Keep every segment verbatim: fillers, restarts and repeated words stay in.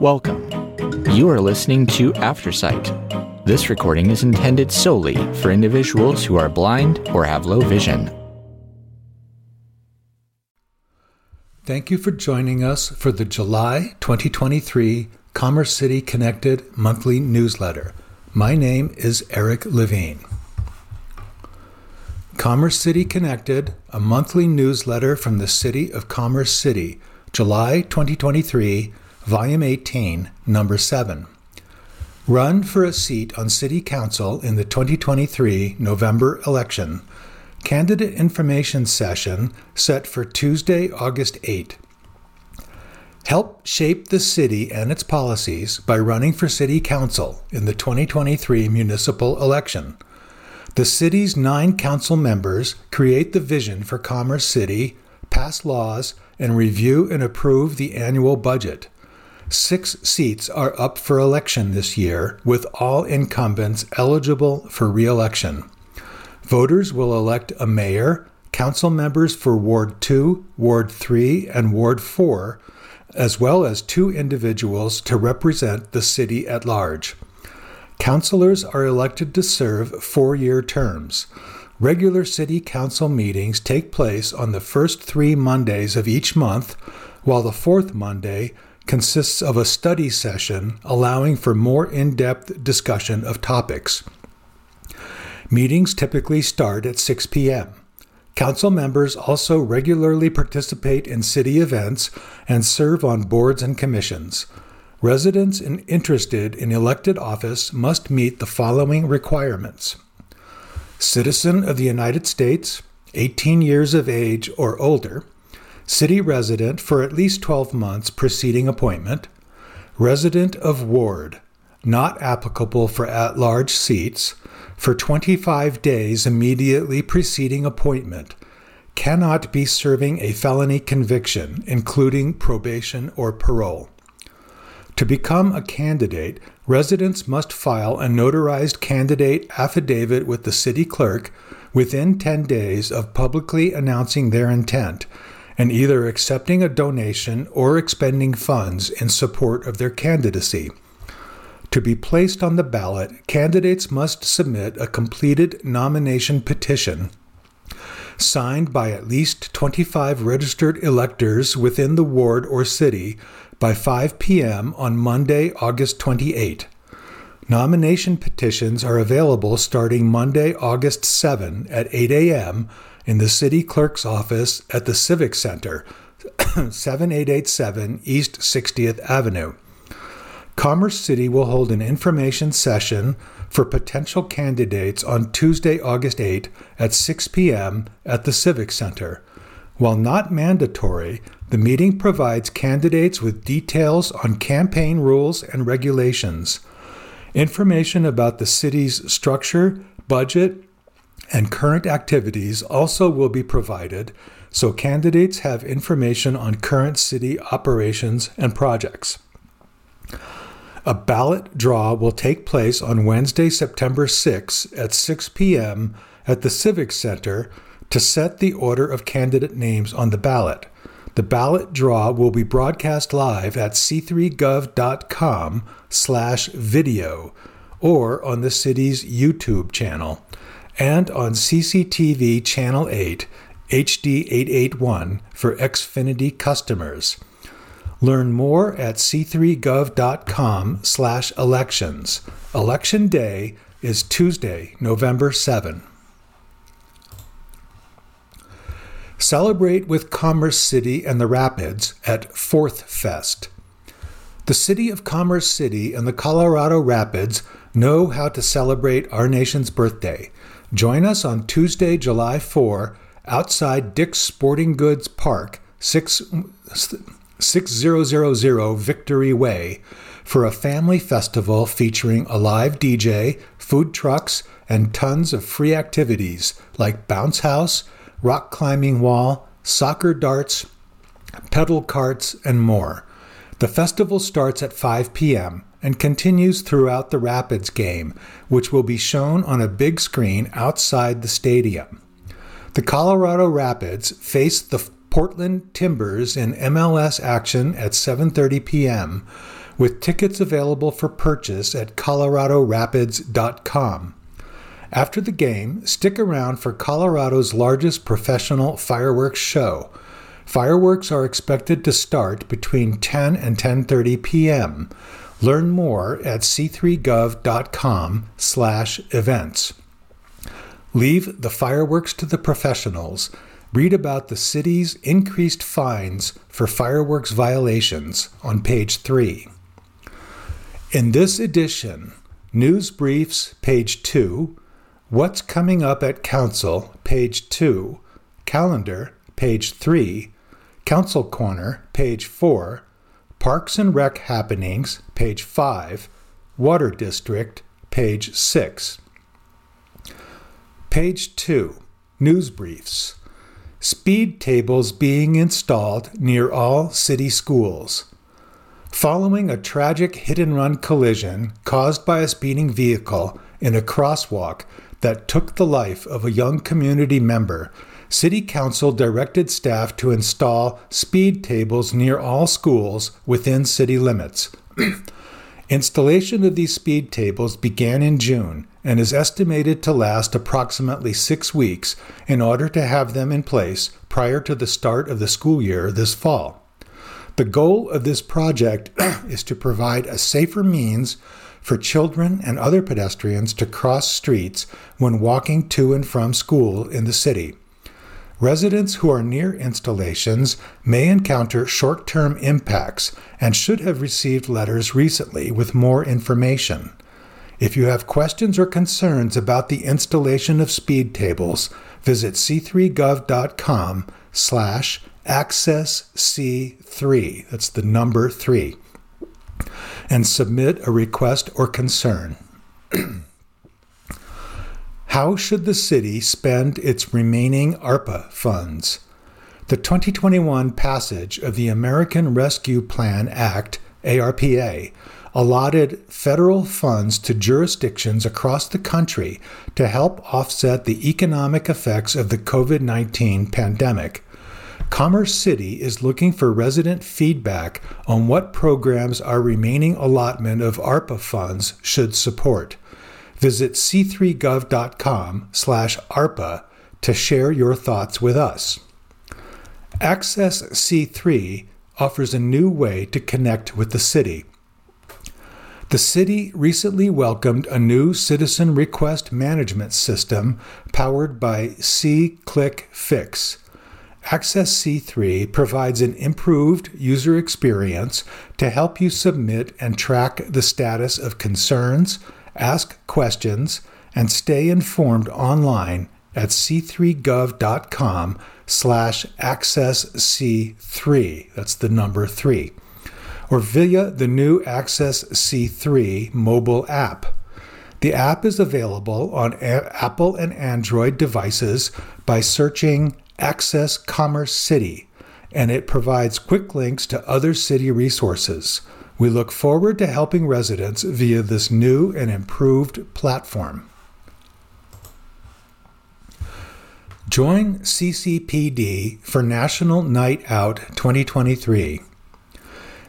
Welcome. You are listening to Aftersight. This recording is intended solely for individuals who are blind or have low vision. Thank you for joining us for the July twenty twenty-three Commerce City Connected monthly newsletter. My name is Eric Levine. Commerce City Connected, a monthly newsletter from the City of Commerce City, July twenty twenty-three, Volume eighteen, Number seven. Run for a seat on City Council in the twenty twenty-three November election. Candidate information session set for Tuesday, August eighth. Help shape the city and its policies by running for City Council in the twenty twenty-three municipal election. The city's nine council members create the vision for Commerce City, pass laws, and review and approve the annual budget. Six seats are up for election this year, with all incumbents eligible for re-election. Voters will elect a mayor, council members for Ward two, Ward three, and Ward four, as well as two individuals to represent the city at large. Councilors are elected to serve four-year terms. Regular city council meetings take place on the first three Mondays of each month, while the fourth Monday consists of a study session allowing for more in-depth discussion of topics. Meetings typically start at six p.m. Council members also regularly participate in city events and serve on boards and commissions. Residents and interested in elected office must meet the following requirements. Citizen of the United States, eighteen years of age or older, city resident for at least twelve months preceding appointment, resident of ward, not applicable for at-large seats, for twenty-five days immediately preceding appointment, cannot be serving a felony conviction, including probation or parole. To become a candidate, residents must file a notarized candidate affidavit with the city clerk within ten days of publicly announcing their intent and either accepting a donation or expending funds in support of their candidacy. To be placed on the ballot, candidates must submit a completed nomination petition signed by at least twenty-five registered electors within the ward or city by five p.m. on Monday, August twenty-eighth. Nomination petitions are available starting Monday, August seventh at eight a.m. in the city clerk's office at the Civic Center, seventy-eight eighty-seven East sixtieth Avenue. Commerce City will hold an information session for potential candidates on Tuesday, August eighth at six p.m. at the Civic Center. While not mandatory, the meeting provides candidates with details on campaign rules and regulations, information about the city's structure, budget, and current activities also will be provided, so candidates have information on current city operations and projects. A ballot draw will take place on Wednesday, September sixth at six p.m. at the Civic Center to set the order of candidate names on the ballot. The ballot draw will be broadcast live at c3gov.com slash video or on the city's YouTube channel and on C C T V Channel eight, H D eight eighty-one for Xfinity customers. Learn more at c3gov.com slash elections. Election day is Tuesday, November seventh. Celebrate with Commerce City and the Rapids at Fourth Fest. The City of Commerce City and the Colorado Rapids know how to celebrate our nation's birthday. Join us on Tuesday, July fourth, outside Dick's Sporting Goods Park, six six thousand Victory Way for a family festival featuring a live D J, food trucks, and tons of free activities like bounce house, rock climbing wall, soccer darts, pedal carts, and more. The festival starts at five p.m. and continues throughout the Rapids game, which will be shown on a big screen outside the stadium. The Colorado Rapids face the Portland Timbers in M L S action at seven thirty p.m., with tickets available for purchase at colorado rapids dot com. After the game, stick around for Colorado's largest professional fireworks show. Fireworks are expected to start between ten and ten thirty p.m. Learn more at c three gov dot com slash events. Leave the fireworks to the professionals. Read about the city's increased fines for fireworks violations on page three. In this edition, News Briefs, page two, What's Coming Up at Council, page two, Calendar, page three, Council Corner, page four, Parks and Rec Happenings, page five, Water District, page six. Page two, News Briefs. Speed tables being installed near all city schools. Following a tragic hit-and-run collision caused by a speeding vehicle in a crosswalk that took the life of a young community member, City Council directed staff to install speed tables near all schools within city limits. Installation of these speed tables began in June and is estimated to last approximately six weeks in order to have them in place prior to the start of the school year this fall. The goal of this project is to provide a safer means for children and other pedestrians to cross streets when walking to and from school in the city. Residents who are near installations may encounter short-term impacts and should have received letters recently with more information. If you have questions or concerns about the installation of speed tables, visit c three gov dot com slash access c three, that's the number three, and submit a request or concern. How should the city spend its remaining ARPA funds? The twenty twenty-one passage of the American Rescue Plan Act, A R P A, allotted federal funds to jurisdictions across the country to help offset the economic effects of the covid nineteen pandemic. Commerce City is looking for resident feedback on what programs our remaining allotment of ARPA funds should support. Visit c three gov dot com slash A R P A to share your thoughts with us. Access C three offers a new way to connect with the city. The city recently welcomed a new citizen request management system powered by C-Click-Fix. Access C three provides an improved user experience to help you submit and track the status of concerns, ask questions, and stay informed online at c three gov dot com slash access c three, that's the number three, or via the new Access C three mobile app. The app is available on a- Apple and Android devices by searching Access Commerce City, and it provides quick links to other city resources. We look forward to helping residents via this new and improved platform. Join C C P D for National Night Out twenty twenty-three.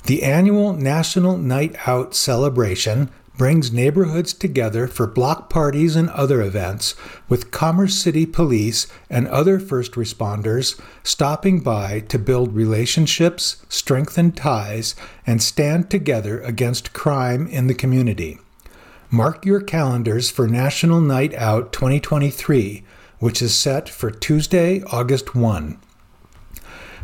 The annual National Night Out celebration brings neighborhoods together for block parties and other events, with Commerce City Police and other first responders stopping by to build relationships, strengthen ties, and stand together against crime in the community. Mark your calendars for National Night Out twenty twenty-three, which is set for Tuesday, August first.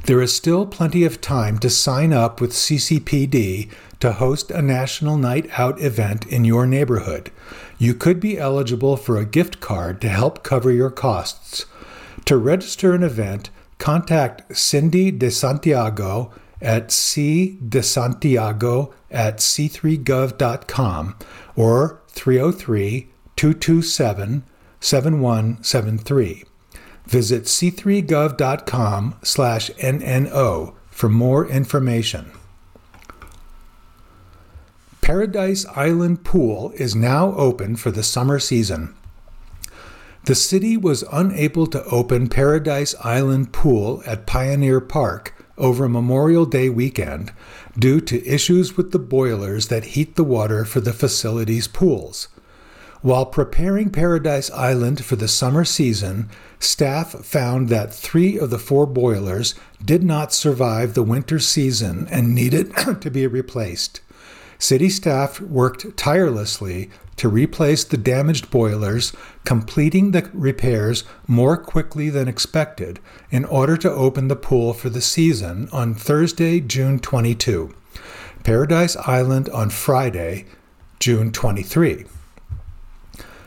There is still plenty of time to sign up with C C P D to host a National Night Out event in your neighborhood. You could be eligible for a gift card to help cover your costs. To register an event, contact Cindy de Santiago at c d e santiago at c three gov dot com or three oh three, two two seven, seven one seven three. Visit c three gov dot com slash N N O for more information. Paradise Island Pool is now open for the summer season. The city was unable to open Paradise Island Pool at Pioneer Park over Memorial Day weekend due to issues with the boilers that heat the water for the facility's pools. While preparing Paradise Island for the summer season, staff found that three of the four boilers did not survive the winter season and needed to be replaced. City staff worked tirelessly to replace the damaged boilers, completing the repairs more quickly than expected in order to open the pool for the season on Thursday, June twenty-second. Paradise Island on Friday, June twenty-third.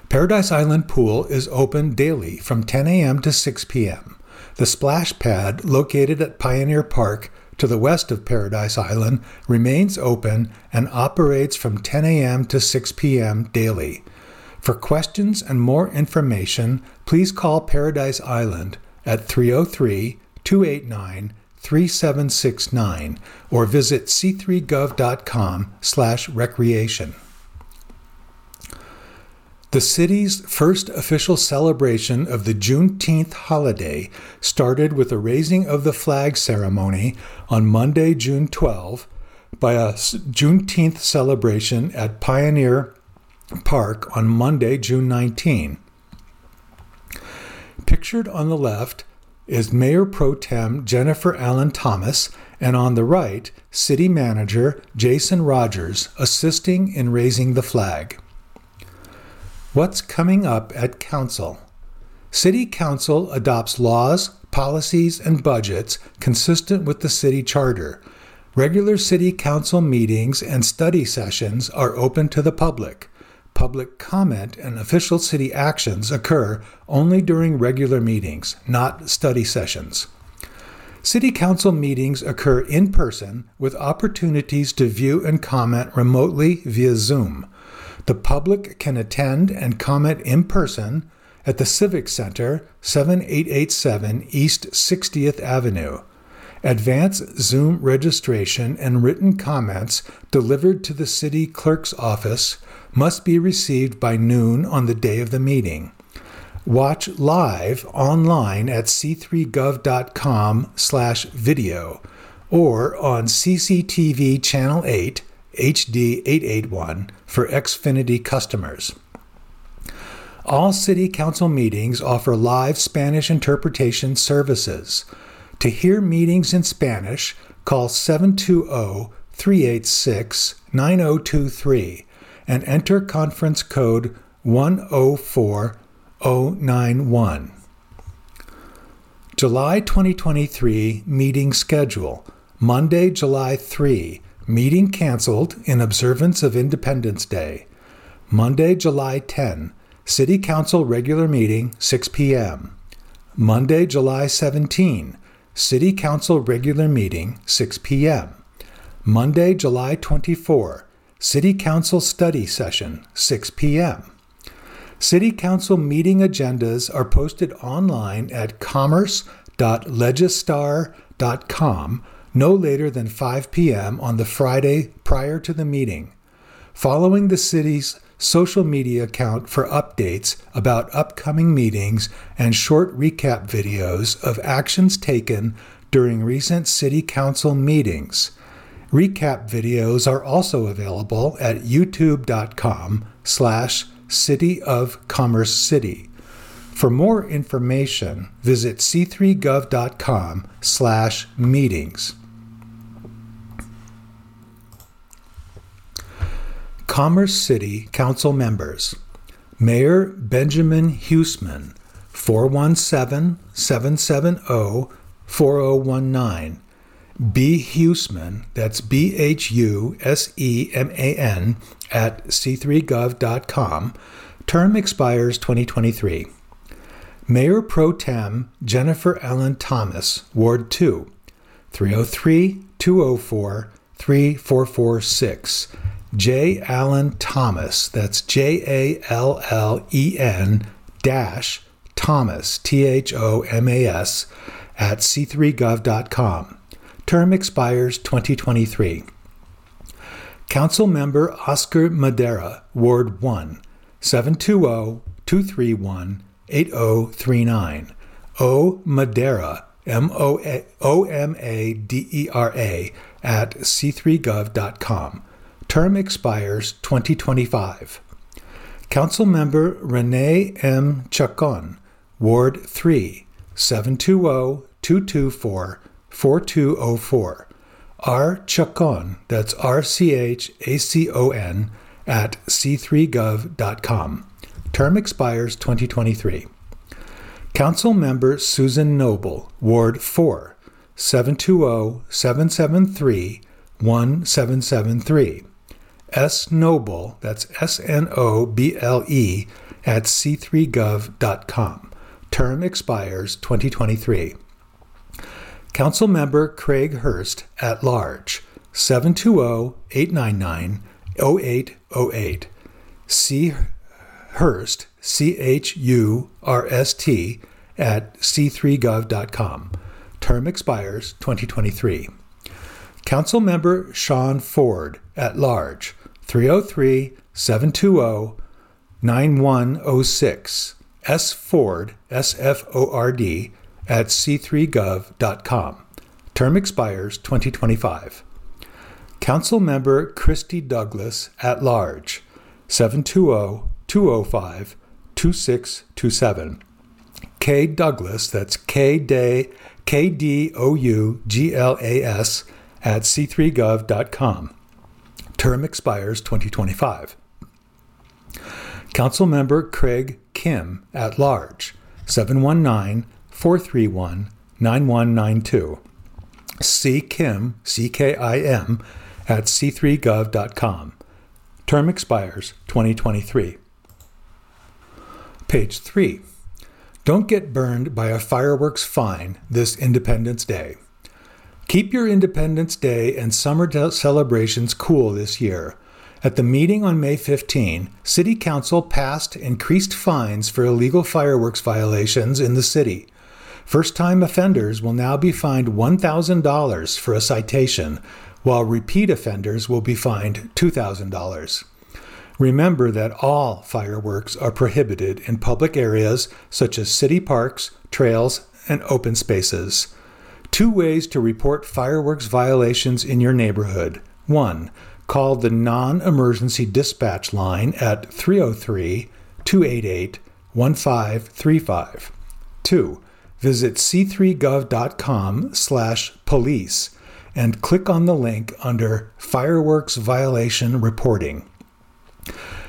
Paradise Island Pool is open daily from ten a.m. to six p.m. The splash pad, located at Pioneer Park to the west of Paradise Island, remains open and operates from ten a.m. to six p.m. daily. For questions and more information, please call Paradise Island at three oh three, two eight nine, three seven six nine or visit c three gov dot com slash recreation. The city's first official celebration of the Juneteenth holiday started with a raising of the flag ceremony on Monday, June twelfth, by a Juneteenth celebration at Pioneer Park on Monday, June nineteenth. Pictured on the left is Mayor Pro Tem Jennifer Allen Thomas, and on the right, City Manager Jason Rogers, assisting in raising the flag. What's coming up at Council? City Council adopts laws, policies, and budgets consistent with the City Charter. Regular City Council meetings and study sessions are open to the public. Public comment and official city actions occur only during regular meetings, not study sessions. City Council meetings occur in person with opportunities to view and comment remotely via Zoom. The public can attend and comment in person at the Civic Center, seventy-eight eighty-seven East sixtieth Avenue. Advance Zoom registration and written comments delivered to the City Clerk's office must be received by noon on the day of the meeting. Watch live online at c three gov dot com slash video or on C C T V Channel eight, H D eight eighty-one for Xfinity customers. All City Council meetings offer live Spanish interpretation services. To hear meetings in Spanish, call seven two zero, three eight six, nine zero two three and enter conference code one oh four oh nine one. July twenty twenty-three meeting schedule. Monday, July third. Meeting canceled in observance of Independence Day. Monday, July tenth, City Council regular meeting, six p.m. Monday, July seventeenth, City Council regular meeting, six p.m. Monday, July twenty-fourth, City Council study session, six p.m. City Council meeting agendas are posted online at commerce dot legistar dot com no later than five p.m. on the Friday prior to the meeting, following the city's social media account for updates about upcoming meetings and short recap videos of actions taken during recent City Council meetings. Recap videos are also available at youtube dot com slash city of commerce city. For more information, visit c three gov dot com slash meetings. Commerce City Council members. Mayor Benjamin Huseman, four one seven, seven seven zero, four zero one nine. B. Huseman, that's B H U S E M A N, at c three gov dot com. Term expires twenty twenty-three. Mayor Pro Tem Jennifer Allen Thomas, Ward two, three oh three, two oh four, three four four six. J. Allen Thomas, that's J A L L E N dash Thomas, T H O M A S, at c three gov dot com. Term expires twenty twenty-three. Council Member Oscar Madera, Ward one, seven two zero, two three one, eight oh three nine. O. Madera, M O M A D E R A at c three gov dot com. Term expires twenty twenty-five. Council Member Renee M. Chacon, Ward three, seven two zero, two two four, four two zero four. R. Chacon, that's R C H A C O N, at c three gov dot com. Term expires twenty twenty-three. Council Member Susan Noble, Ward four, seven two zero, seven seven three, one seven seven three. S. Noble, that's S N O B L E, at c three gov dot com. Term expires twenty twenty-three. Council Member Craig Hurst, at large, seven two zero, eight nine nine, zero eight zero eight. C. Hurst, C H U R S T, at c three gov dot com. Term expires twenty twenty-three. Council Member Sean Ford, at large, three oh three, seven two zero, nine one zero six. S. Ford, S F O R D, at c three gov dot com. Term expires twenty twenty-five. Council Member Christy Douglas, at large, seven two zero, two zero five, two six two seven. K. Douglas, that's K D O U G L A S, at c three gov dot com. Term expires twenty twenty-five. Council Member Craig Kim, at large, seven one nine, four three one, nine one nine two. C. Kim, C K I M, at c three gov dot com. Term expires twenty twenty-three. Page three. Don't get burned by a fireworks fine this Independence Day. Keep your Independence Day and summer celebrations cool this year. At the meeting on May fifteenth, City Council passed increased fines for illegal fireworks violations in the city. First-time offenders will now be fined one thousand dollars for a citation, while repeat offenders will be fined two thousand dollars. Remember that all fireworks are prohibited in public areas such as city parks, trails, and open spaces. Two ways to report fireworks violations in your neighborhood. One, call the non-emergency dispatch line at three oh three, two eight eight, one five three five. Two, visit c three gov dot com slash police and click on the link under Fireworks Violation Reporting.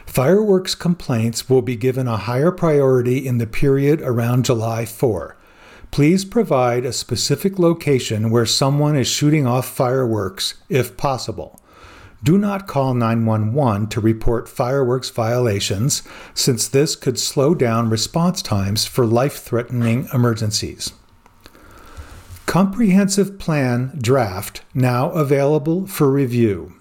Fireworks complaints will be given a higher priority in the period around July fourth. Please provide a specific location where someone is shooting off fireworks, if possible. Do not call nine one one to report fireworks violations, since this could slow down response times for life-threatening emergencies. Comprehensive Plan Draft now available for review.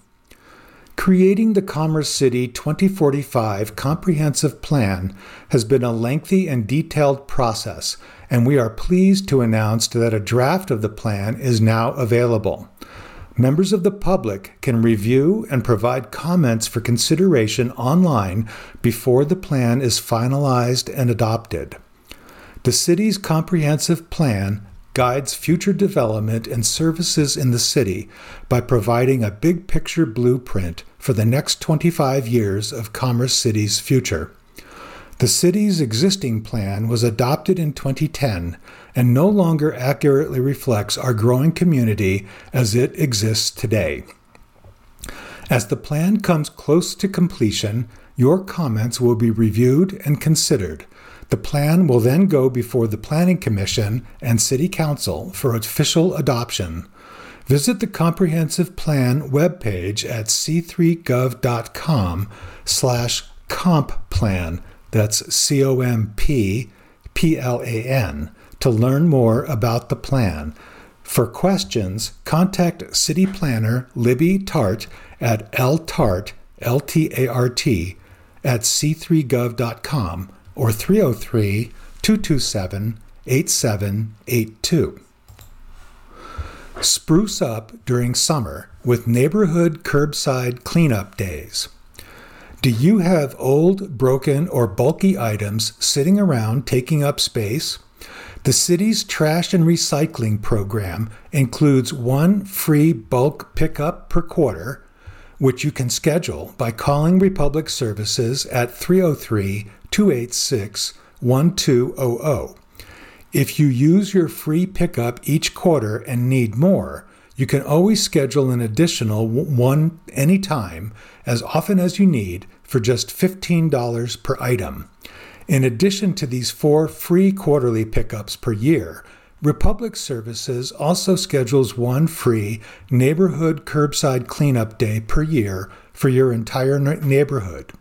Creating the Commerce City twenty forty-five Comprehensive Plan has been a lengthy and detailed process, and we are pleased to announce that a draft of the plan is now available. Members of the public can review and provide comments for consideration online before the plan is finalized and adopted. The city's comprehensive plan guides future development and services in the city by providing a big-picture blueprint for the next twenty-five years of Commerce City's future. The city's existing plan was adopted in twenty ten and no longer accurately reflects our growing community as it exists today. As the plan comes close to completion, your comments will be reviewed and considered. The plan will then go before the Planning Commission and City Council for official adoption. Visit the Comprehensive Plan webpage at c three gov dot com slash comp plan, that's C O M P P L A N, to learn more about the plan. For questions, contact City Planner Libby Tart at ltart, L T A R T, at c three gov dot com or three oh three, two two seven, eight seven eight two. Spruce up during summer with neighborhood curbside cleanup days. Do you have old, broken, or bulky items sitting around taking up space? The city's trash and recycling program includes one free bulk pickup per quarter, which you can schedule by calling Republic Services at three oh three, two eight six, one two zero zero. If you use your free pickup each quarter and need more, you can always schedule an additional one anytime, as often as you need, for just fifteen dollars per item. In addition to these four free quarterly pickups per year, Republic Services also schedules one free neighborhood curbside cleanup day per year for your entire neighborhood.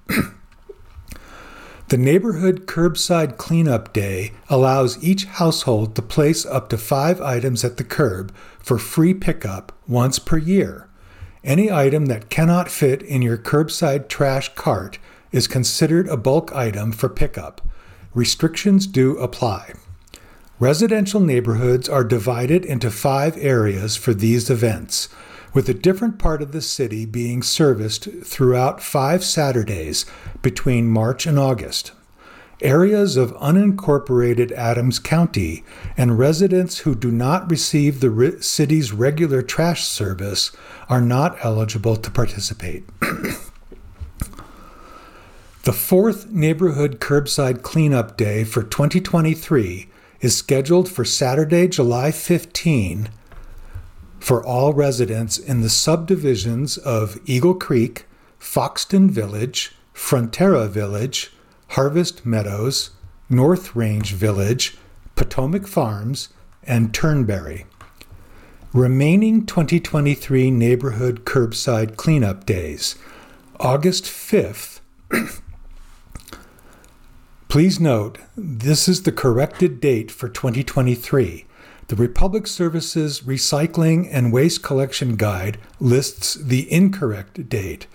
The Neighborhood Curbside Cleanup Day allows each household to place up to five items at the curb for free pickup once per year. Any item that cannot fit in your curbside trash cart is considered a bulk item for pickup. Restrictions do apply. Residential neighborhoods are divided into five areas for these events, with a different part of the city being serviced throughout five Saturdays between March and August. Areas of unincorporated Adams County and residents who do not receive the re- city's regular trash service are not eligible to participate. The fourth Neighborhood Curbside Cleanup Day for twenty twenty-three is scheduled for Saturday, July fifteenth, for all residents in the subdivisions of Eagle Creek, Foxton Village, Frontera Village, Harvest Meadows, North Range Village, Potomac Farms, and Turnberry. Remaining twenty twenty-three Neighborhood Curbside Cleanup Days, August fifth. Please note, this is the corrected date for twenty twenty-three. The Republic Services Recycling and Waste Collection Guide lists the incorrect date.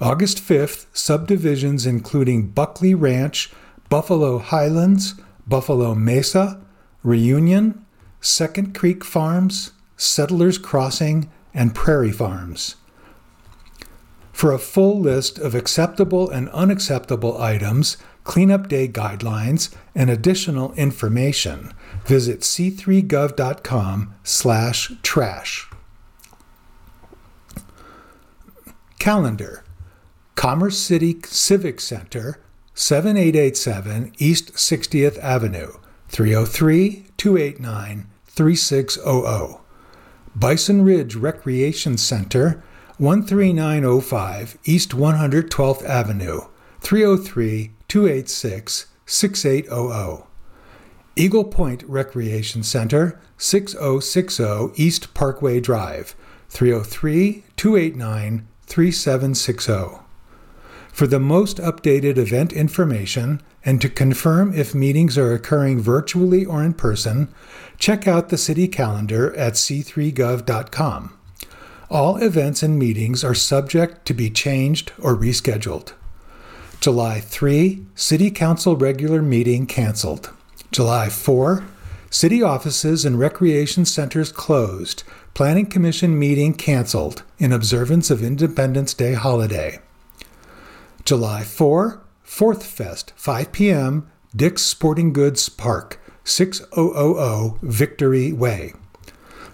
August fifth, subdivisions including Buckley Ranch, Buffalo Highlands, Buffalo Mesa, Reunion, Second Creek Farms, Settlers Crossing, and Prairie Farms. For a full list of acceptable and unacceptable items, Cleanup Day guidelines, and additional information, visit c three gov dot com slash trash. Calendar. Commerce City Civic Center, seventy-eight eighty-seven East sixtieth Avenue, three oh three, two eight nine, three six zero zero. Bison Ridge Recreation Center, one three nine oh five East one hundred twelfth Avenue, three oh three, two eight six, six eight zero zero. Eagle Point Recreation Center, sixty sixty East Parkway Drive, three oh three, two eight nine, three seven six zero. For the most updated event information and to confirm if meetings are occurring virtually or in person, check out the city calendar at c three gov dot com. All events and meetings are subject to be changed or rescheduled. July third, City Council regular meeting canceled. July fourth, City offices and recreation centers closed. Planning Commission meeting canceled in observance of Independence Day holiday. July fourth, Fourth Fest, five p.m., Dick's Sporting Goods Park, sixty hundred Victory Way.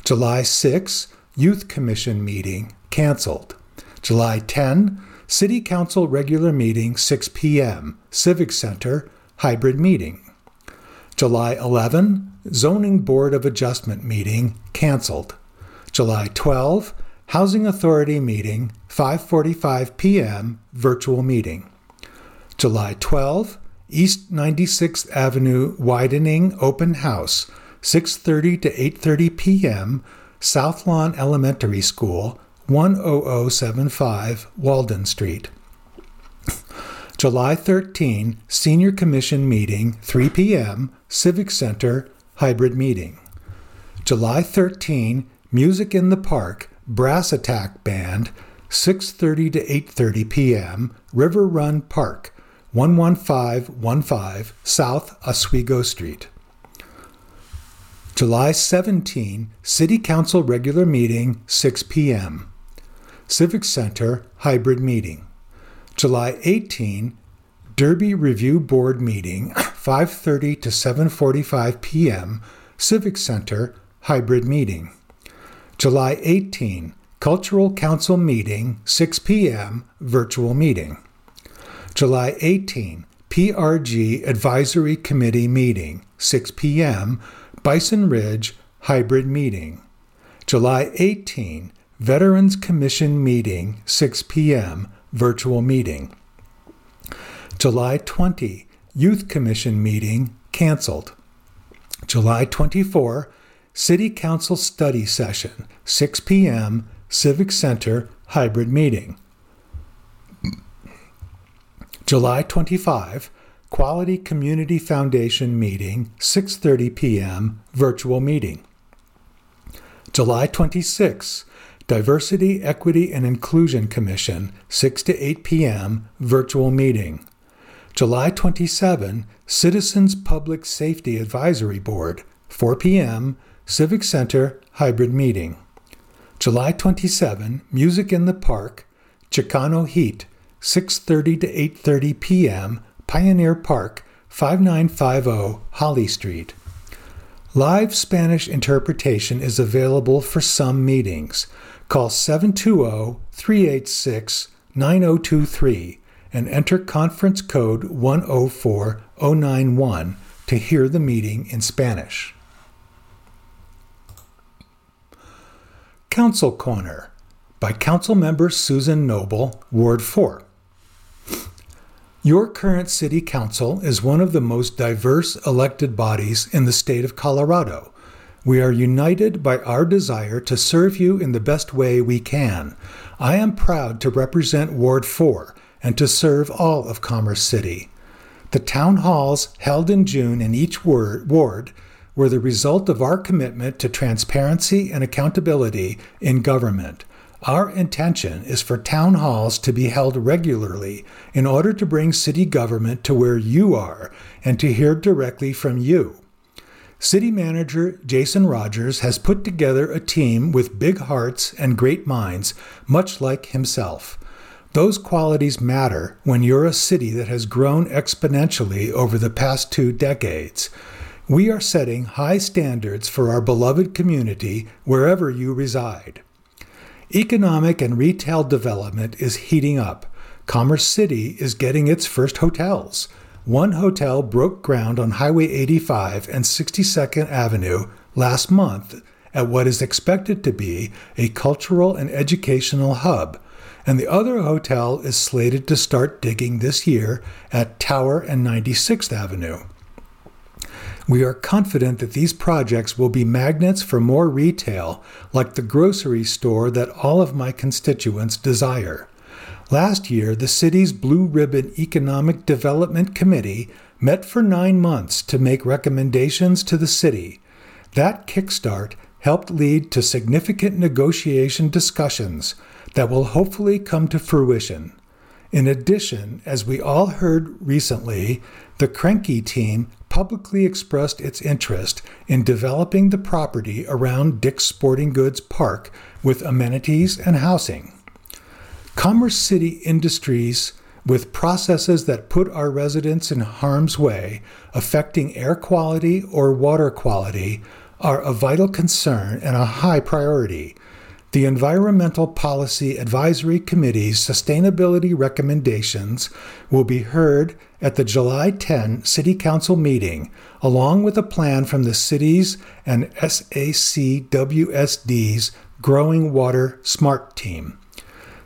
July sixth, Youth Commission meeting canceled. July tenth, City Council regular meeting six p.m., Civic Center, hybrid meeting. July eleventh, Zoning Board of Adjustment meeting canceled. July twelfth, Housing Authority meeting, five forty-five p.m., virtual meeting. July twelfth, East ninety-sixth Avenue widening open house, six thirty to eight thirty p.m., South Lawn Elementary School, one oh oh seven five Walden Street. July thirteenth, Senior Commission meeting, three p.m., Civic Center, hybrid meeting. July thirteenth, Music in the Park, Brass Attack Band, six thirty to eight thirty p.m., River Run Park, one one five one five South Oswego Street. July seventeenth, City Council regular meeting, six p.m., Civic Center, hybrid meeting. July eighteenth, Derby Review Board meeting, five thirty to seven forty-five p.m., Civic Center, hybrid meeting. July eighteenth, Cultural Council meeting, six p.m., virtual meeting. July eighteenth, P R G Advisory Committee meeting, six p.m., Bison Ridge, hybrid meeting. July eighteenth, Veterans Commission meeting, six p.m., virtual meeting. July twentieth, Youth Commission meeting, canceled. July twenty-fourth, City Council study session, six p.m., Civic Center, hybrid meeting. July twenty-fifth, Quality Community Foundation meeting, six thirty p.m., virtual meeting. July twenty-sixth, Diversity, Equity, and Inclusion Commission, six to eight p.m., virtual meeting. July twenty-seventh, Citizens Public Safety Advisory Board, four p.m., Civic Center, hybrid meeting. July twenty-seventh, Music in the Park, Chicano Heat, six thirty to eight thirty p.m., Pioneer Park, five nine five zero Holly Street. Live Spanish interpretation is available for some meetings. Call seven two zero, three eight six, nine zero two three and enter conference code one oh four oh nine one to hear the meeting in Spanish. Council Corner by Councilmember Susan Noble, Ward four. Your current City Council is one of the most diverse elected bodies in the state of Colorado. We are united by our desire to serve you in the best way we can. I am proud to represent Ward four and to serve all of Commerce City. The town halls held in June in each ward were the result of our commitment to transparency and accountability in government. Our intention is for town halls to be held regularly in order to bring city government to where you are and to hear directly from you. City Manager Jason Rogers has put together a team with big hearts and great minds, much like himself. Those qualities matter when you're a city that has grown exponentially over the past two decades. We are setting high standards for our beloved community wherever you reside. Economic and retail development is heating up. Commerce City is getting its first hotels. One hotel broke ground on Highway eighty-five and sixty-second Avenue last month at what is expected to be a cultural and educational hub, and the other hotel is slated to start digging this year at Tower and ninety-sixth Avenue. We are confident that these projects will be magnets for more retail, like the grocery store that all of my constituents desire. Last year, the city's Blue Ribbon Economic Development Committee met for nine months to make recommendations to the city. That kickstart helped lead to significant negotiation discussions that will hopefully come to fruition. In addition, as we all heard recently, the Cranky team publicly expressed its interest in developing the property around Dick's Sporting Goods Park with amenities and housing. Commerce City industries with processes that put our residents in harm's way, affecting air quality or water quality, are a vital concern and a high priority. The Environmental Policy Advisory Committee's sustainability recommendations will be heard at the July tenth City Council meeting, along with a plan from the city's and S A C W S D's Growing Water SMART team.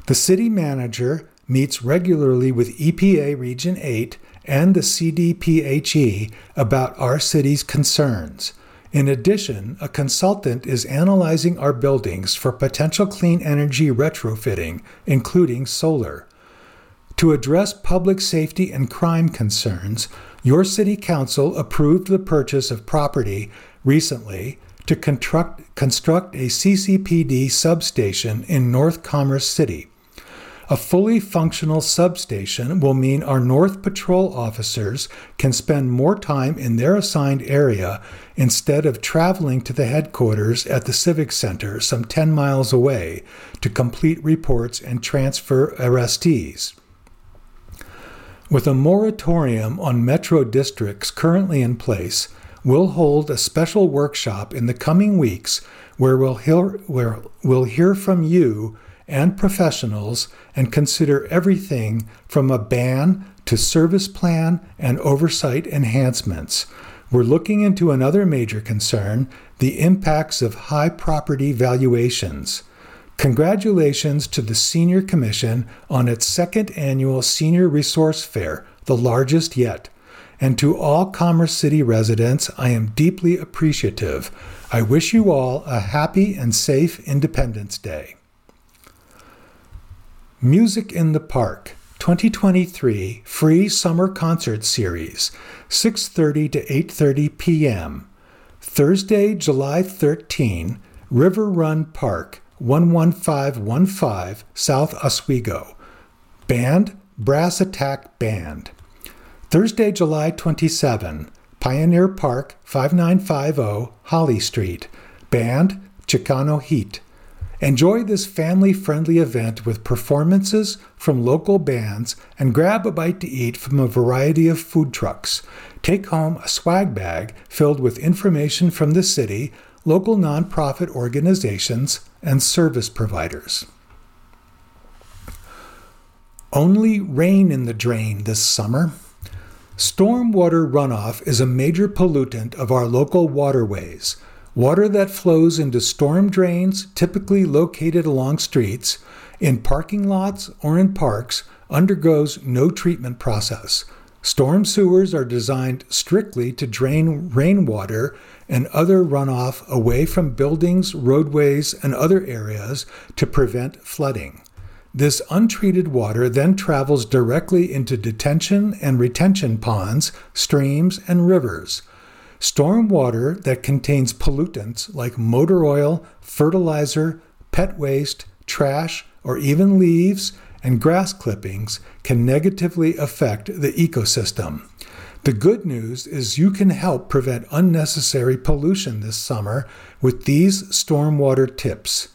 The city manager meets regularly with E P A Region eight and the C D P H E about our city's concerns. In addition, a consultant is analyzing our buildings for potential clean energy retrofitting, including solar. To address public safety and crime concerns, your City Council approved the purchase of property recently to construct, construct a C C P D substation in North Commerce City. A fully functional substation will mean our North Patrol officers can spend more time in their assigned area instead of traveling to the headquarters at the Civic Center some ten miles away to complete reports and transfer arrestees. with a moratorium on metro districts currently in place, we'll hold a special workshop in the coming weeks where we'll hear, where we'll hear from you and professionals and consider everything from a ban to service plan and oversight enhancements. We're looking into another major concern, the impacts of high property valuations. Congratulations to the Senior Commission on its second annual Senior Resource Fair, the largest yet. And to all Commerce City residents, I am deeply appreciative. I wish you all a happy and safe Independence Day. Music in the Park, twenty twenty-three Free Summer Concert Series, six thirty to eight thirty p.m. Thursday, July thirteenth, River Run Park, one one five one five South Oswego. Band, Brass Attack Band. Thursday, July twenty-seventh, Pioneer Park, five nine five zero Holly Street. Band, Chicano Heat. Enjoy this family-friendly event with performances from local bands and grab a bite to eat from a variety of food trucks. Take home a swag bag filled with information from the city, local nonprofit organizations, and service providers. Only rain in the drain this summer. Stormwater runoff is a major pollutant of our local waterways. Water that flows into storm drains, typically located along streets, in parking lots, or in parks, undergoes no treatment process. Storm sewers are designed strictly to drain rainwater and other runoff away from buildings, roadways, and other areas to prevent flooding. This untreated water then travels directly into detention and retention ponds, streams, and rivers. Storm water that contains pollutants like motor oil, fertilizer, pet waste, trash, or even leaves and grass clippings can negatively affect the ecosystem. The good news is you can help prevent unnecessary pollution this summer with these stormwater tips.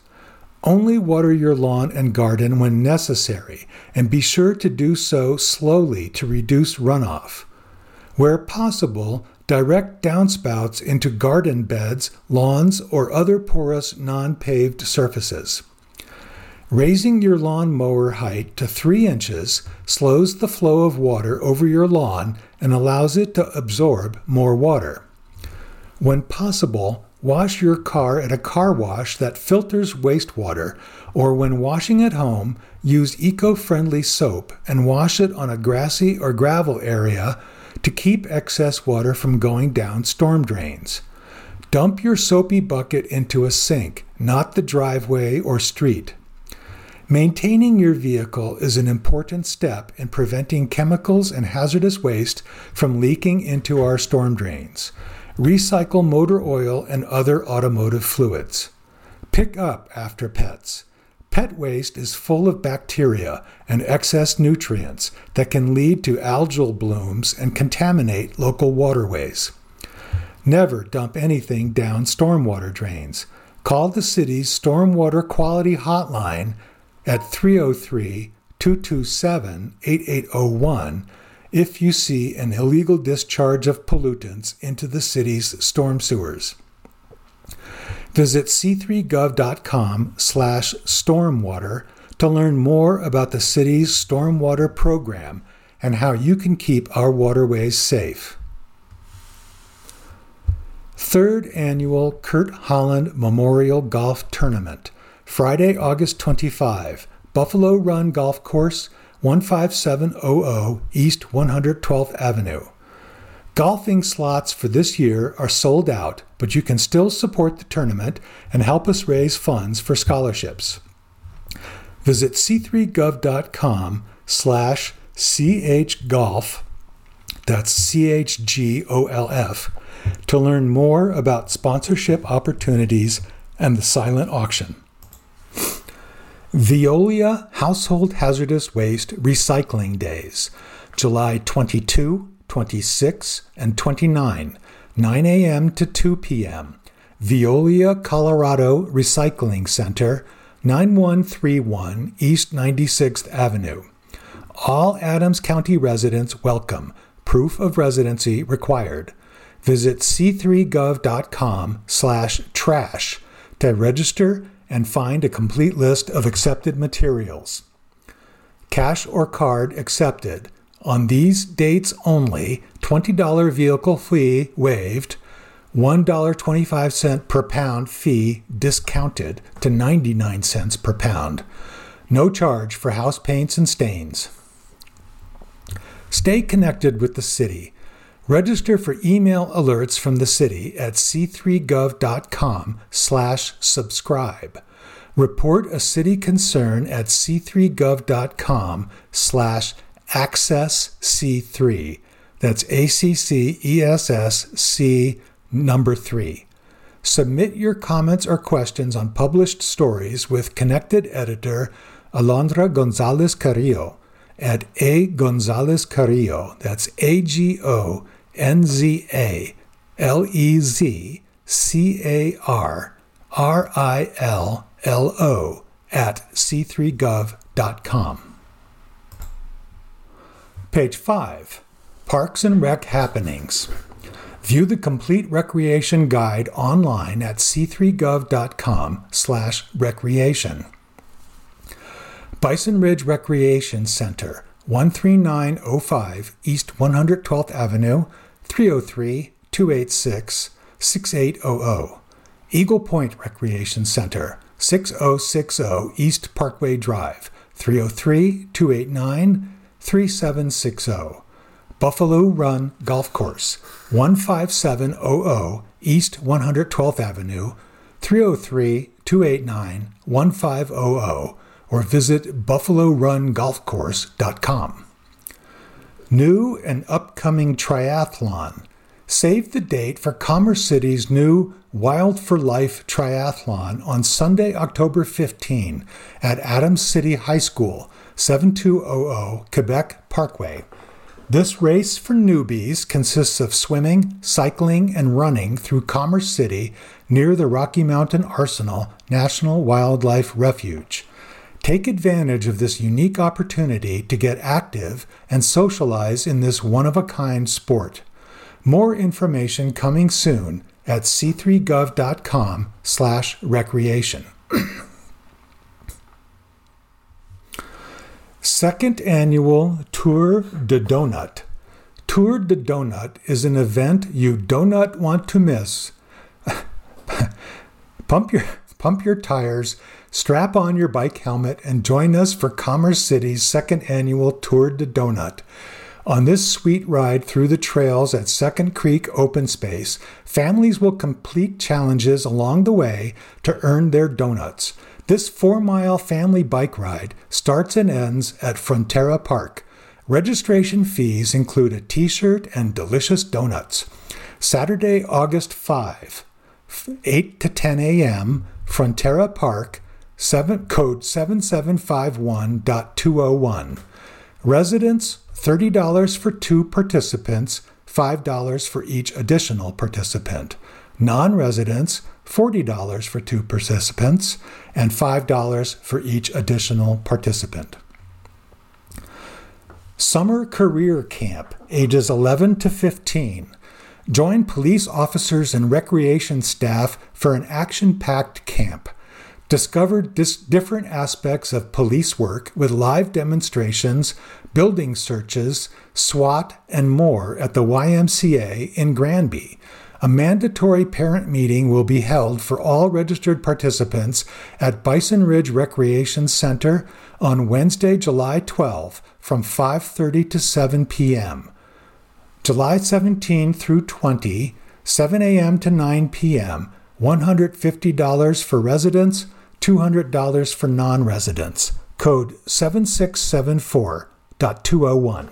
Only water your lawn and garden when necessary, and be sure to do so slowly to reduce runoff. Where possible, direct downspouts into garden beds, lawns, or other porous non-paved surfaces. Raising your lawn mower height to three inches slows the flow of water over your lawn and allows it to absorb more water. When possible, wash your car at a car wash that filters wastewater, or when washing at home, use eco-friendly soap and wash it on a grassy or gravel area to keep excess water from going down storm drains. Dump your soapy bucket into a sink, not the driveway or street. Maintaining your vehicle is an important step in preventing chemicals and hazardous waste from leaking into our storm drains. Recycle motor oil and other automotive fluids. Pick up after pets. Pet waste is full of bacteria and excess nutrients that can lead to algal blooms and contaminate local waterways. Never dump anything down stormwater drains. Call the city's Stormwater Quality Hotline at three oh three, two two seven, eight eight oh one if you see an illegal discharge of pollutants into the city's storm sewers. Visit c three gov dot com slash stormwater to learn more about the city's stormwater program and how you can keep our waterways safe. Third Annual Kurt Holland Memorial Golf Tournament, Friday, August twenty-fifth, Buffalo Run Golf Course, one five seven hundred East one hundred twelfth Avenue. Golfing slots for this year are sold out, but you can still support the tournament and help us raise funds for scholarships. Visit c three gov dot com slash c h golf, that's C H G O L F, to learn more about sponsorship opportunities and the silent auction. Veolia Household Hazardous Waste Recycling Days, July twenty-second, twenty-sixth, and twenty-ninth, nine a.m. to two p.m. Veolia, Colorado Recycling Center, ninety-one thirty-one East ninety-sixth Avenue. All Adams County residents welcome. Proof of residency required. Visit c three gov dot com slash trash to register and find a complete list of accepted materials. Cash or card accepted. On these dates only, twenty dollars vehicle fee waived, one dollar and twenty-five cents per pound fee discounted to ninety-nine cents per pound. No charge for house paints and stains. Stay connected with the city. Register for email alerts from the city at c three gov dot com slash subscribe. Report a city concern at c three gov dot com slash access c three. That's A C C E S S C number three. Submit your comments or questions on published stories with connected editor Alondra Gonzalez Carrillo at A. Gonzalez Carrillo. That's A G O N Z A L E Z C A R R I L L O at c three gov dot com. Page five, Parks and Rec Happenings. View the complete recreation guide online at c three gov dot com slash recreation. Bison Ridge Recreation Center, one three nine oh five East one hundred twelfth Avenue, three oh three, two eight six, six eight zero zero. Eagle Point Recreation Center, six oh six oh East Parkway Drive, three oh three, two eight nine, three seven six zero. Buffalo Run Golf Course, one five seven hundred East one hundred twelfth Avenue, three oh three, two eight nine, one five zero zero. Or visit buffalo run golf course dot com. New and upcoming triathlon. Save the date for Commerce City's new Wild for Life Triathlon on Sunday, October fifteenth at Adams City High School, seventy-two hundred Quebec Parkway. This race for newbies consists of swimming, cycling, and running through Commerce City near the Rocky Mountain Arsenal National Wildlife Refuge. Take advantage of this unique opportunity to get active and socialize in this one-of-a-kind sport. More information coming soon at c three gov dot com slash recreation. Second Annual Tour de Donut. Tour de Donut is an event you do not want to miss. Pump your, pump your tires. Strap on your bike helmet and join us for Commerce City's second annual Tour de Donut. On this sweet ride through the trails at Second Creek Open Space, families will complete challenges along the way to earn their donuts. This four-mile family bike ride starts and ends at Frontera Park. Registration fees include a t-shirt and delicious donuts. Saturday, August fifth, eight to ten a.m., Frontera Park, seven, code seven seven five one point two oh one. Residents, thirty dollars for two participants, five dollars for each additional participant. Non-residents, forty dollars for two participants, and five dollars for each additional participant. Summer Career Camp, ages eleven to fifteen. Join police officers and recreation staff for an action-packed camp. Discover dis- different aspects of police work with live demonstrations, building searches, SWAT, and more at the Y M C A in Granby. A mandatory parent meeting will be held for all registered participants at Bison Ridge Recreation Center on Wednesday, July twelfth from five thirty to seven p.m. July seventeenth through twentieth, seven a.m. to nine p.m., one hundred fifty dollars for residents, two hundred dollars for non-residents. Code seven six seven four point two oh one.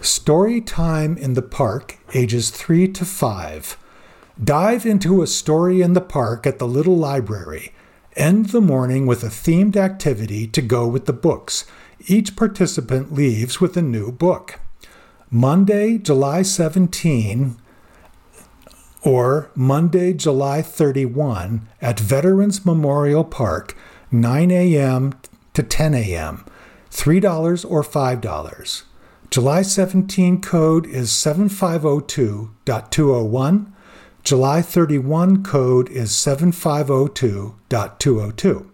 Story Time in the Park, ages three to five. Dive into a story in the park at the Little Library. End the morning with a themed activity to go with the books. Each participant leaves with a new book. Monday, July seventeenth or Monday, July thirty-first at Veterans Memorial Park, nine a.m. to ten a.m. three dollars or five dollars. July seventeenth code is seven five zero two point two zero one. July thirty-first code is seven five zero two point two zero two.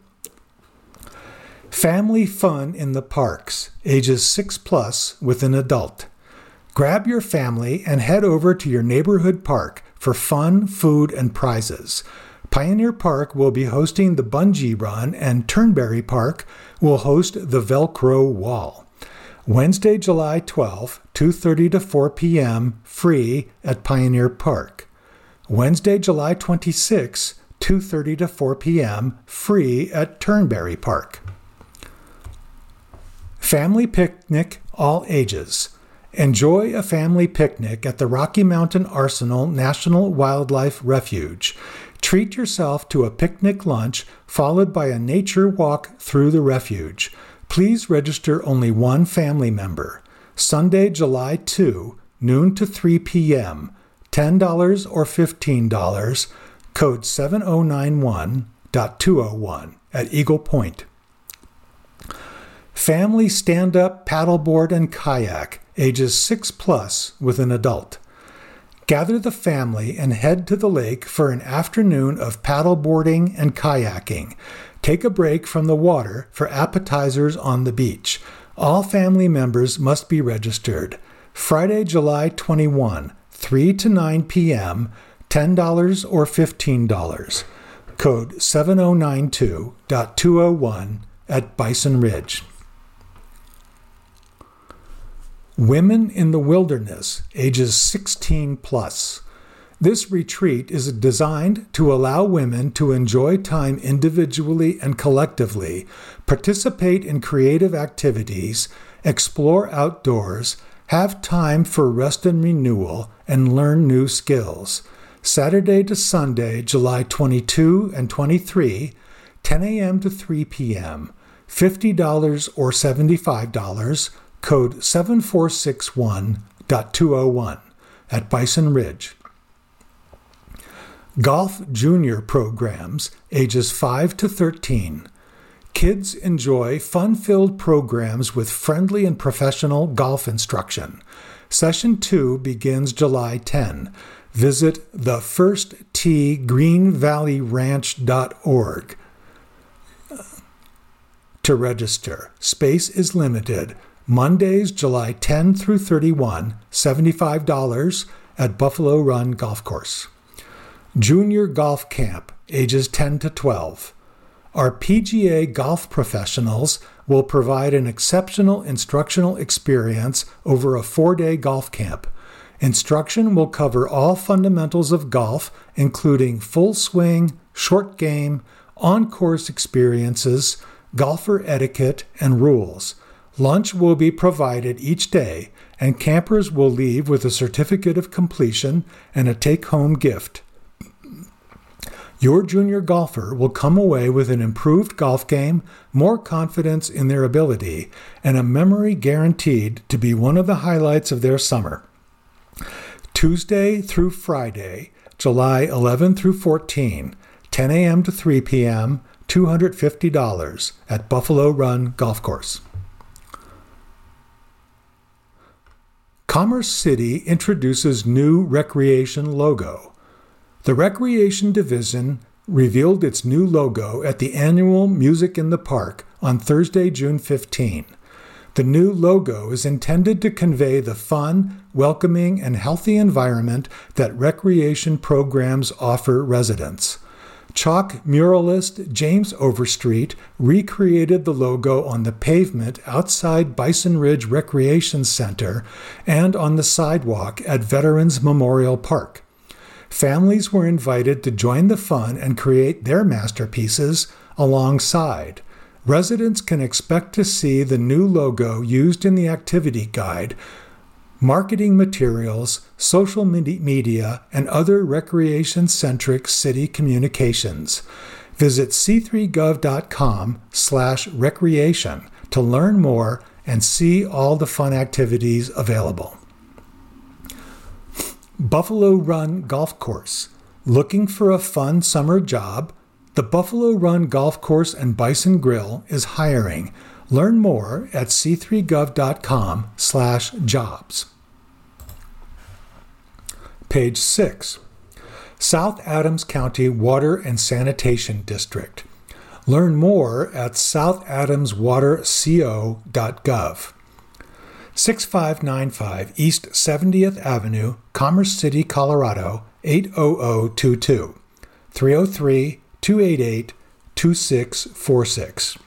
Family fun in the parks, ages six plus with an adult. Grab your family and head over to your neighborhood park for fun, food, and prizes. Pioneer Park will be hosting the Bungee Run, and Turnberry Park will host the Velcro Wall. Wednesday, July twelfth, two thirty to four p.m., free at Pioneer Park. Wednesday, July twenty-sixth, two thirty to four p.m., free at Turnberry Park. Family picnic, all ages. Enjoy a family picnic at the Rocky Mountain Arsenal National Wildlife Refuge. Treat yourself to a picnic lunch followed by a nature walk through the refuge. Please register only one family member. Sunday, July second, noon to three p.m., ten dollars or fifteen dollars, code seven zero nine one point two zero one at Eagle Point. Family stand-up paddleboard and kayak, ages six plus with an adult. Gather the family and head to the lake for an afternoon of paddleboarding and kayaking. Take a break from the water for appetizers on the beach. All family members must be registered. Friday, July twenty-first, three to nine p.m., ten dollars or fifteen dollars. Code seven zero nine two point two zero one at Bison Ridge. Women in the Wilderness, ages sixteen plus. This retreat is designed to allow women to enjoy time individually and collectively, participate in creative activities, explore outdoors, have time for rest and renewal, and learn new skills. Saturday to Sunday, July twenty-second and twenty-third, ten a.m. to three p.m., fifty dollars or seventy-five dollars, code seven four six one point two zero one at Bison Ridge. Golf Junior Programs, ages five to thirteen. Kids enjoy fun-filled programs with friendly and professional golf instruction. Session two begins July tenth. Visit the first tee green valley ranch dot org to register. Space is limited. Mondays, July tenth through thirty-first, seventy-five dollars at Buffalo Run Golf Course. Junior Golf Camp, ages ten to twelve. Our P G A golf professionals will provide an exceptional instructional experience over a four-day golf camp. Instruction will cover all fundamentals of golf, including full swing, short game, on-course experiences, golfer etiquette, and rules. Lunch will be provided each day, and campers will leave with a certificate of completion and a take-home gift. Your junior golfer will come away with an improved golf game, more confidence in their ability, and a memory guaranteed to be one of the highlights of their summer. Tuesday through Friday, July eleventh through fourteenth, ten a.m. to three p.m., two hundred fifty dollars at Buffalo Run Golf Course. Commerce City introduces new recreation logo. The Recreation Division revealed its new logo at the annual Music in the Park on Thursday, June fifteenth. The new logo is intended to convey the fun, welcoming, and healthy environment that recreation programs offer residents. Chalk muralist James Overstreet recreated the logo on the pavement outside Bison Ridge Recreation Center and on the sidewalk at Veterans Memorial Park. Families were invited to join the fun and create their masterpieces alongside. Residents can expect to see the new logo used in the activity guide, marketing materials, social media, and other recreation-centric city communications. Visit c three gov dot com slash recreation to learn more and see all the fun activities available. Buffalo Run Golf Course. Looking for a fun summer job? The Buffalo Run Golf Course and Bison Grill is hiring. Learn more at c three gov dot com slash jobs. Page six, South Adams County Water and Sanitation District. Learn more at south adams water co dot gov. sixty-five ninety-five East seventieth Avenue, Commerce City, Colorado, eight oh oh two two. three oh three, two eight eight, two six four six.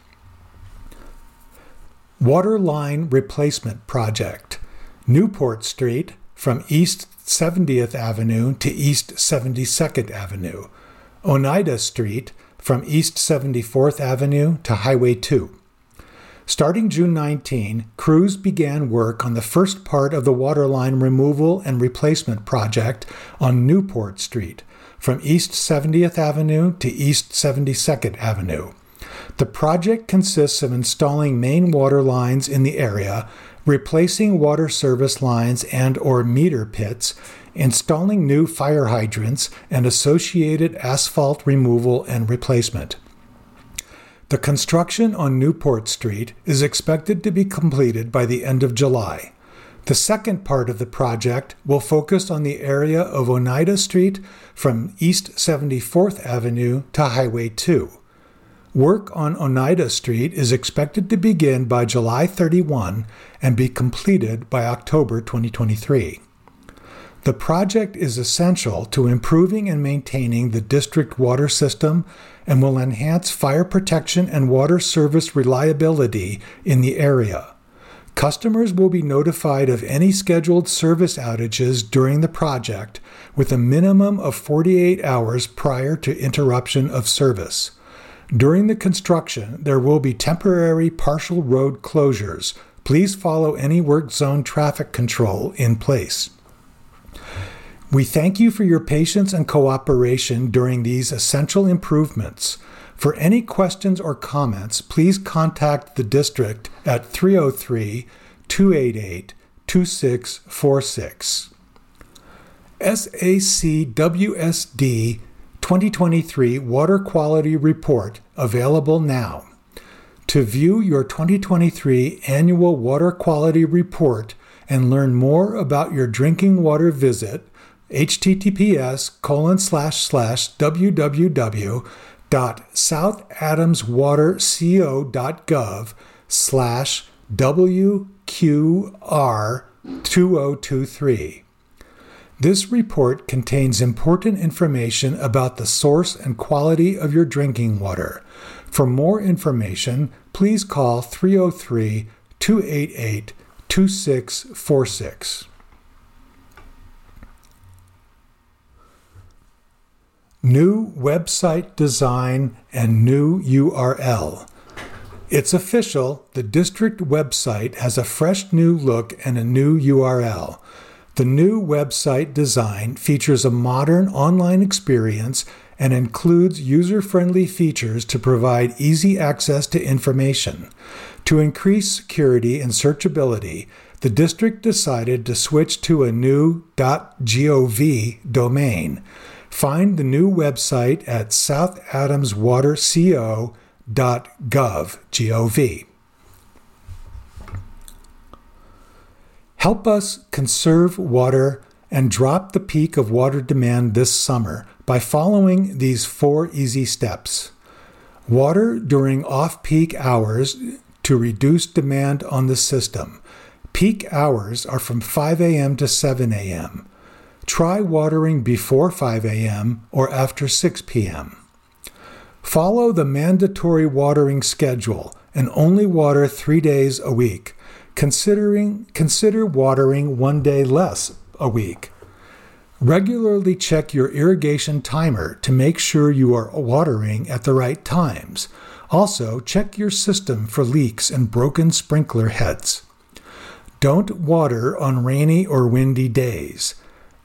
Water Line Replacement Project. Newport Street from East seventieth Avenue to East seventy-second Avenue. Oneida Street from East seventy-fourth Avenue to Highway two. Starting June nineteenth, crews began work on the first part of the water line removal and replacement project on Newport Street, from East seventieth Avenue to East seventy-second Avenue. The project consists of installing main water lines in the area, replacing water service lines and or meter pits, installing new fire hydrants, and associated asphalt removal and replacement. The construction on Newport Street is expected to be completed by the end of July. The second part of the project will focus on the area of Oneida Street from East seventy-fourth Avenue to Highway two. Work on Oneida Street is expected to begin by July thirty-first and be completed by October twenty twenty-three. The project is essential to improving and maintaining the district water system and will enhance fire protection and water service reliability in the area. Customers will be notified of any scheduled service outages during the project with a minimum of forty-eight hours prior to interruption of service. During the construction, there will be temporary partial road closures. Please follow any work zone traffic control in place. We thank you for your patience and cooperation during these essential improvements. For any questions or comments, please contact the district at three oh three, two eight eight, two six four six. S A C W S D twenty twenty-three Water Quality Report available now. To view your twenty twenty-three Annual Water Quality Report and learn more about your drinking water, visit h t t p s colon slash slash w w w dot south adams water co dot gov slash w q r two oh two three. This report contains important information about the source and quality of your drinking water. For more information, please call three oh three, two eight eight, two six four six. New website design and new U R L. It's official, the district website has a fresh new look and a new U R L. The new website design features a modern online experience and includes user-friendly features to provide easy access to information. To increase security and searchability, the district decided to switch to a new .gov domain. Find the new website at south adams water co dot gov. Help us conserve water and drop the peak of water demand this summer by following these four easy steps. Water during off-peak hours to reduce demand on the system. Peak hours are from five a.m. to seven a.m. Try watering before five a.m. or after six p.m. Follow the mandatory watering schedule and only water three days a week. Considering, consider watering one day less a week. Regularly check your irrigation timer to make sure you are watering at the right times. Also, check your system for leaks and broken sprinkler heads. Don't water on rainy or windy days.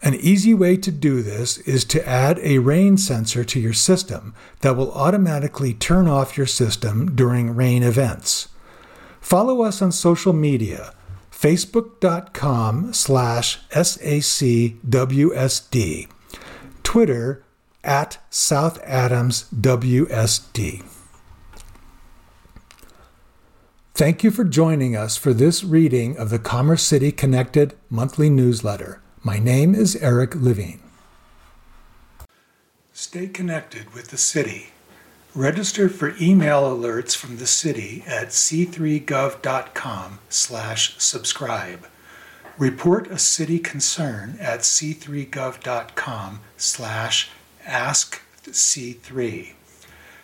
An easy way to do this is to add a rain sensor to your system that will automatically turn off your system during rain events. Follow us on social media, facebook dot com slash S A C W S D, Twitter at South Adams W S D. Thank you for joining us for this reading of the Commerce City Connected monthly newsletter. My name is Eric Levine. Stay connected with the city. Register for email alerts from the city at c three gov dot com slash subscribe. Report a city concern at c three gov dot com slash ask c three.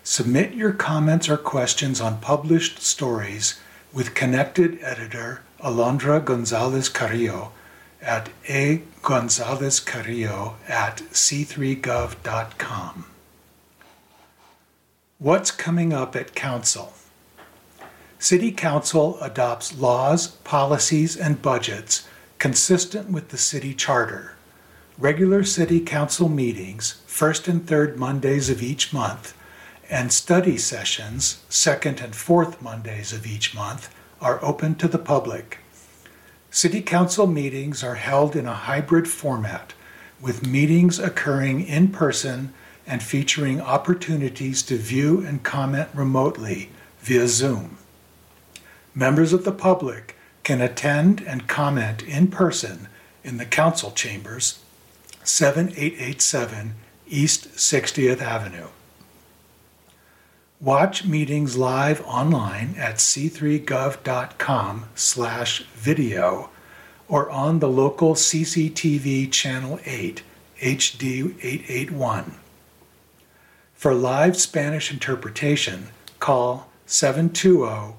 Submit your comments or questions on published stories with Connected editor Alondra Gonzalez Carrillo at a gonzalez carrillo at c three gov dot com. What's coming up at Council? City Council adopts laws, policies, and budgets consistent with the city charter. Regular City Council meetings, first and third Mondays of each month, and study sessions, second and fourth Mondays of each month, are open to the public. City Council meetings are held in a hybrid format, with meetings occurring in person and featuring opportunities to view and comment remotely via Zoom. Members of the public can attend and comment in person in the Council Chambers, seventy-eight eighty-seven East sixtieth Avenue. Watch meetings live online at c three gov dot com slash video or on the local C C T V Channel eight, H D eight eighty-one. For live Spanish interpretation, call seven two zero,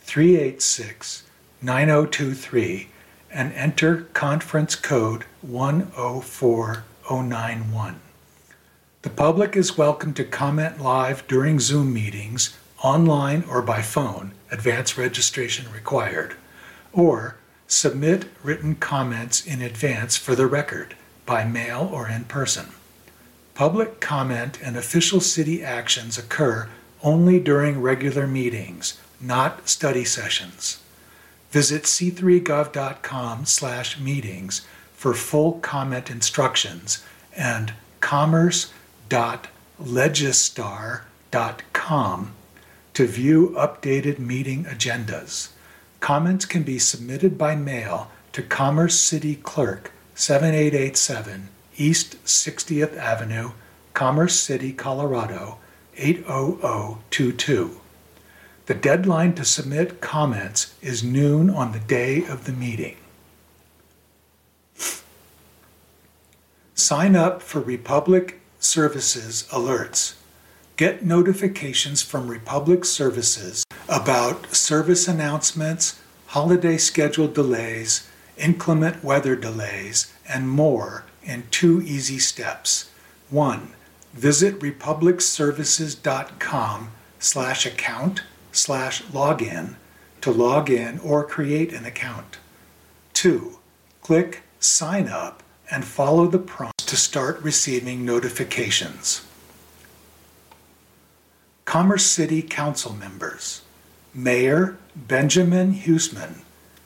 three eight six, nine zero two three and enter conference code one zero four zero nine one. The public is welcome to comment live during Zoom meetings, online or by phone, advance registration required, or submit written comments in advance for the record, by mail or in person. Public comment and official city actions occur only during regular meetings, not study sessions. Visit c three gov dot com slash meetings for full comment instructions and commerce dot legistar dot com to view updated meeting agendas. Comments can be submitted by mail to Commerce City Clerk, seventy-eight eighty-seven East sixtieth Avenue, Commerce City, Colorado, eight zero zero two two. The deadline to submit comments is noon on the day of the meeting. Sign up for Republic Services alerts. Get notifications from Republic Services about service announcements, holiday schedule delays, inclement weather delays, and more in two easy steps. One, visit republic services dot com slash account slash login to log in or create an account. Two, click Sign Up and follow the prompts to start receiving notifications. Commerce City Council members: Mayor Benjamin Huseman,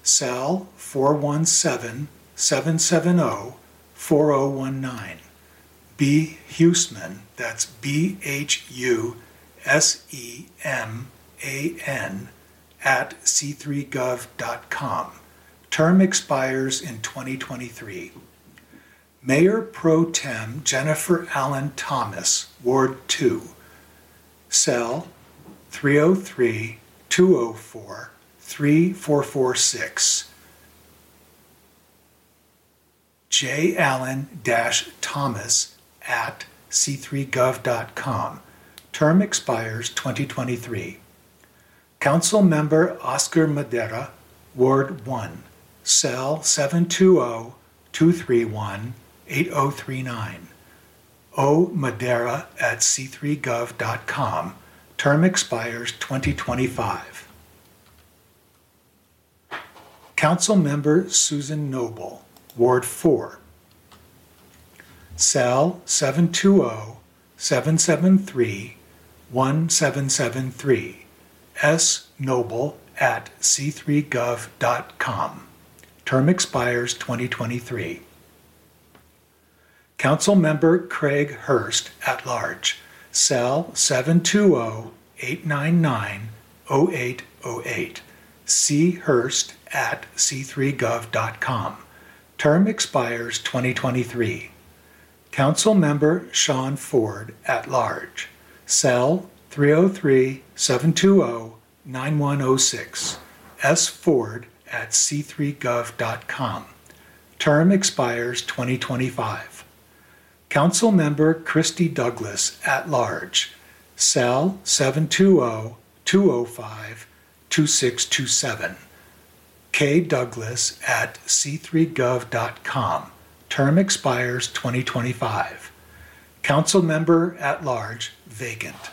cell four one seven, seven seven zero, four zero one nine. B. Huseman, that's B H U S E M A N, at c three gov dot com. Term expires in twenty twenty-three. Mayor Pro Tem Jennifer Allen Thomas, Ward two, cell three oh three, two oh four, three four four six. J. Allen-Thomas at c three gov dot com. Term expires twenty twenty-three. Council member Oscar Madera, Ward one, cell seven two zero, two three one, eight zero three nine. O. Madera at c three gov dot com. Term expires twenty twenty-five. Council member Susan Noble, Ward four, cell seven two zero, seven seven three, one seven seven three, S. Noble at c three gov dot com. Term expires twenty twenty-three. Council member Craig Hurst at large, cell seven two zero, eight nine nine, zero eight zero eight, churst at c three gov dot com. Term expires twenty twenty-three. Council member Sean Ford at large. Cell three oh three, seven two oh, nine one oh six. S Ford at c three gov dot com. Term expires twenty twenty-five. Council member Christy Douglas at large. Cell seven two oh, two oh five, two six two seven. K Douglas at c three gov dot com. Term expires twenty twenty-five. Council member at large, vacant.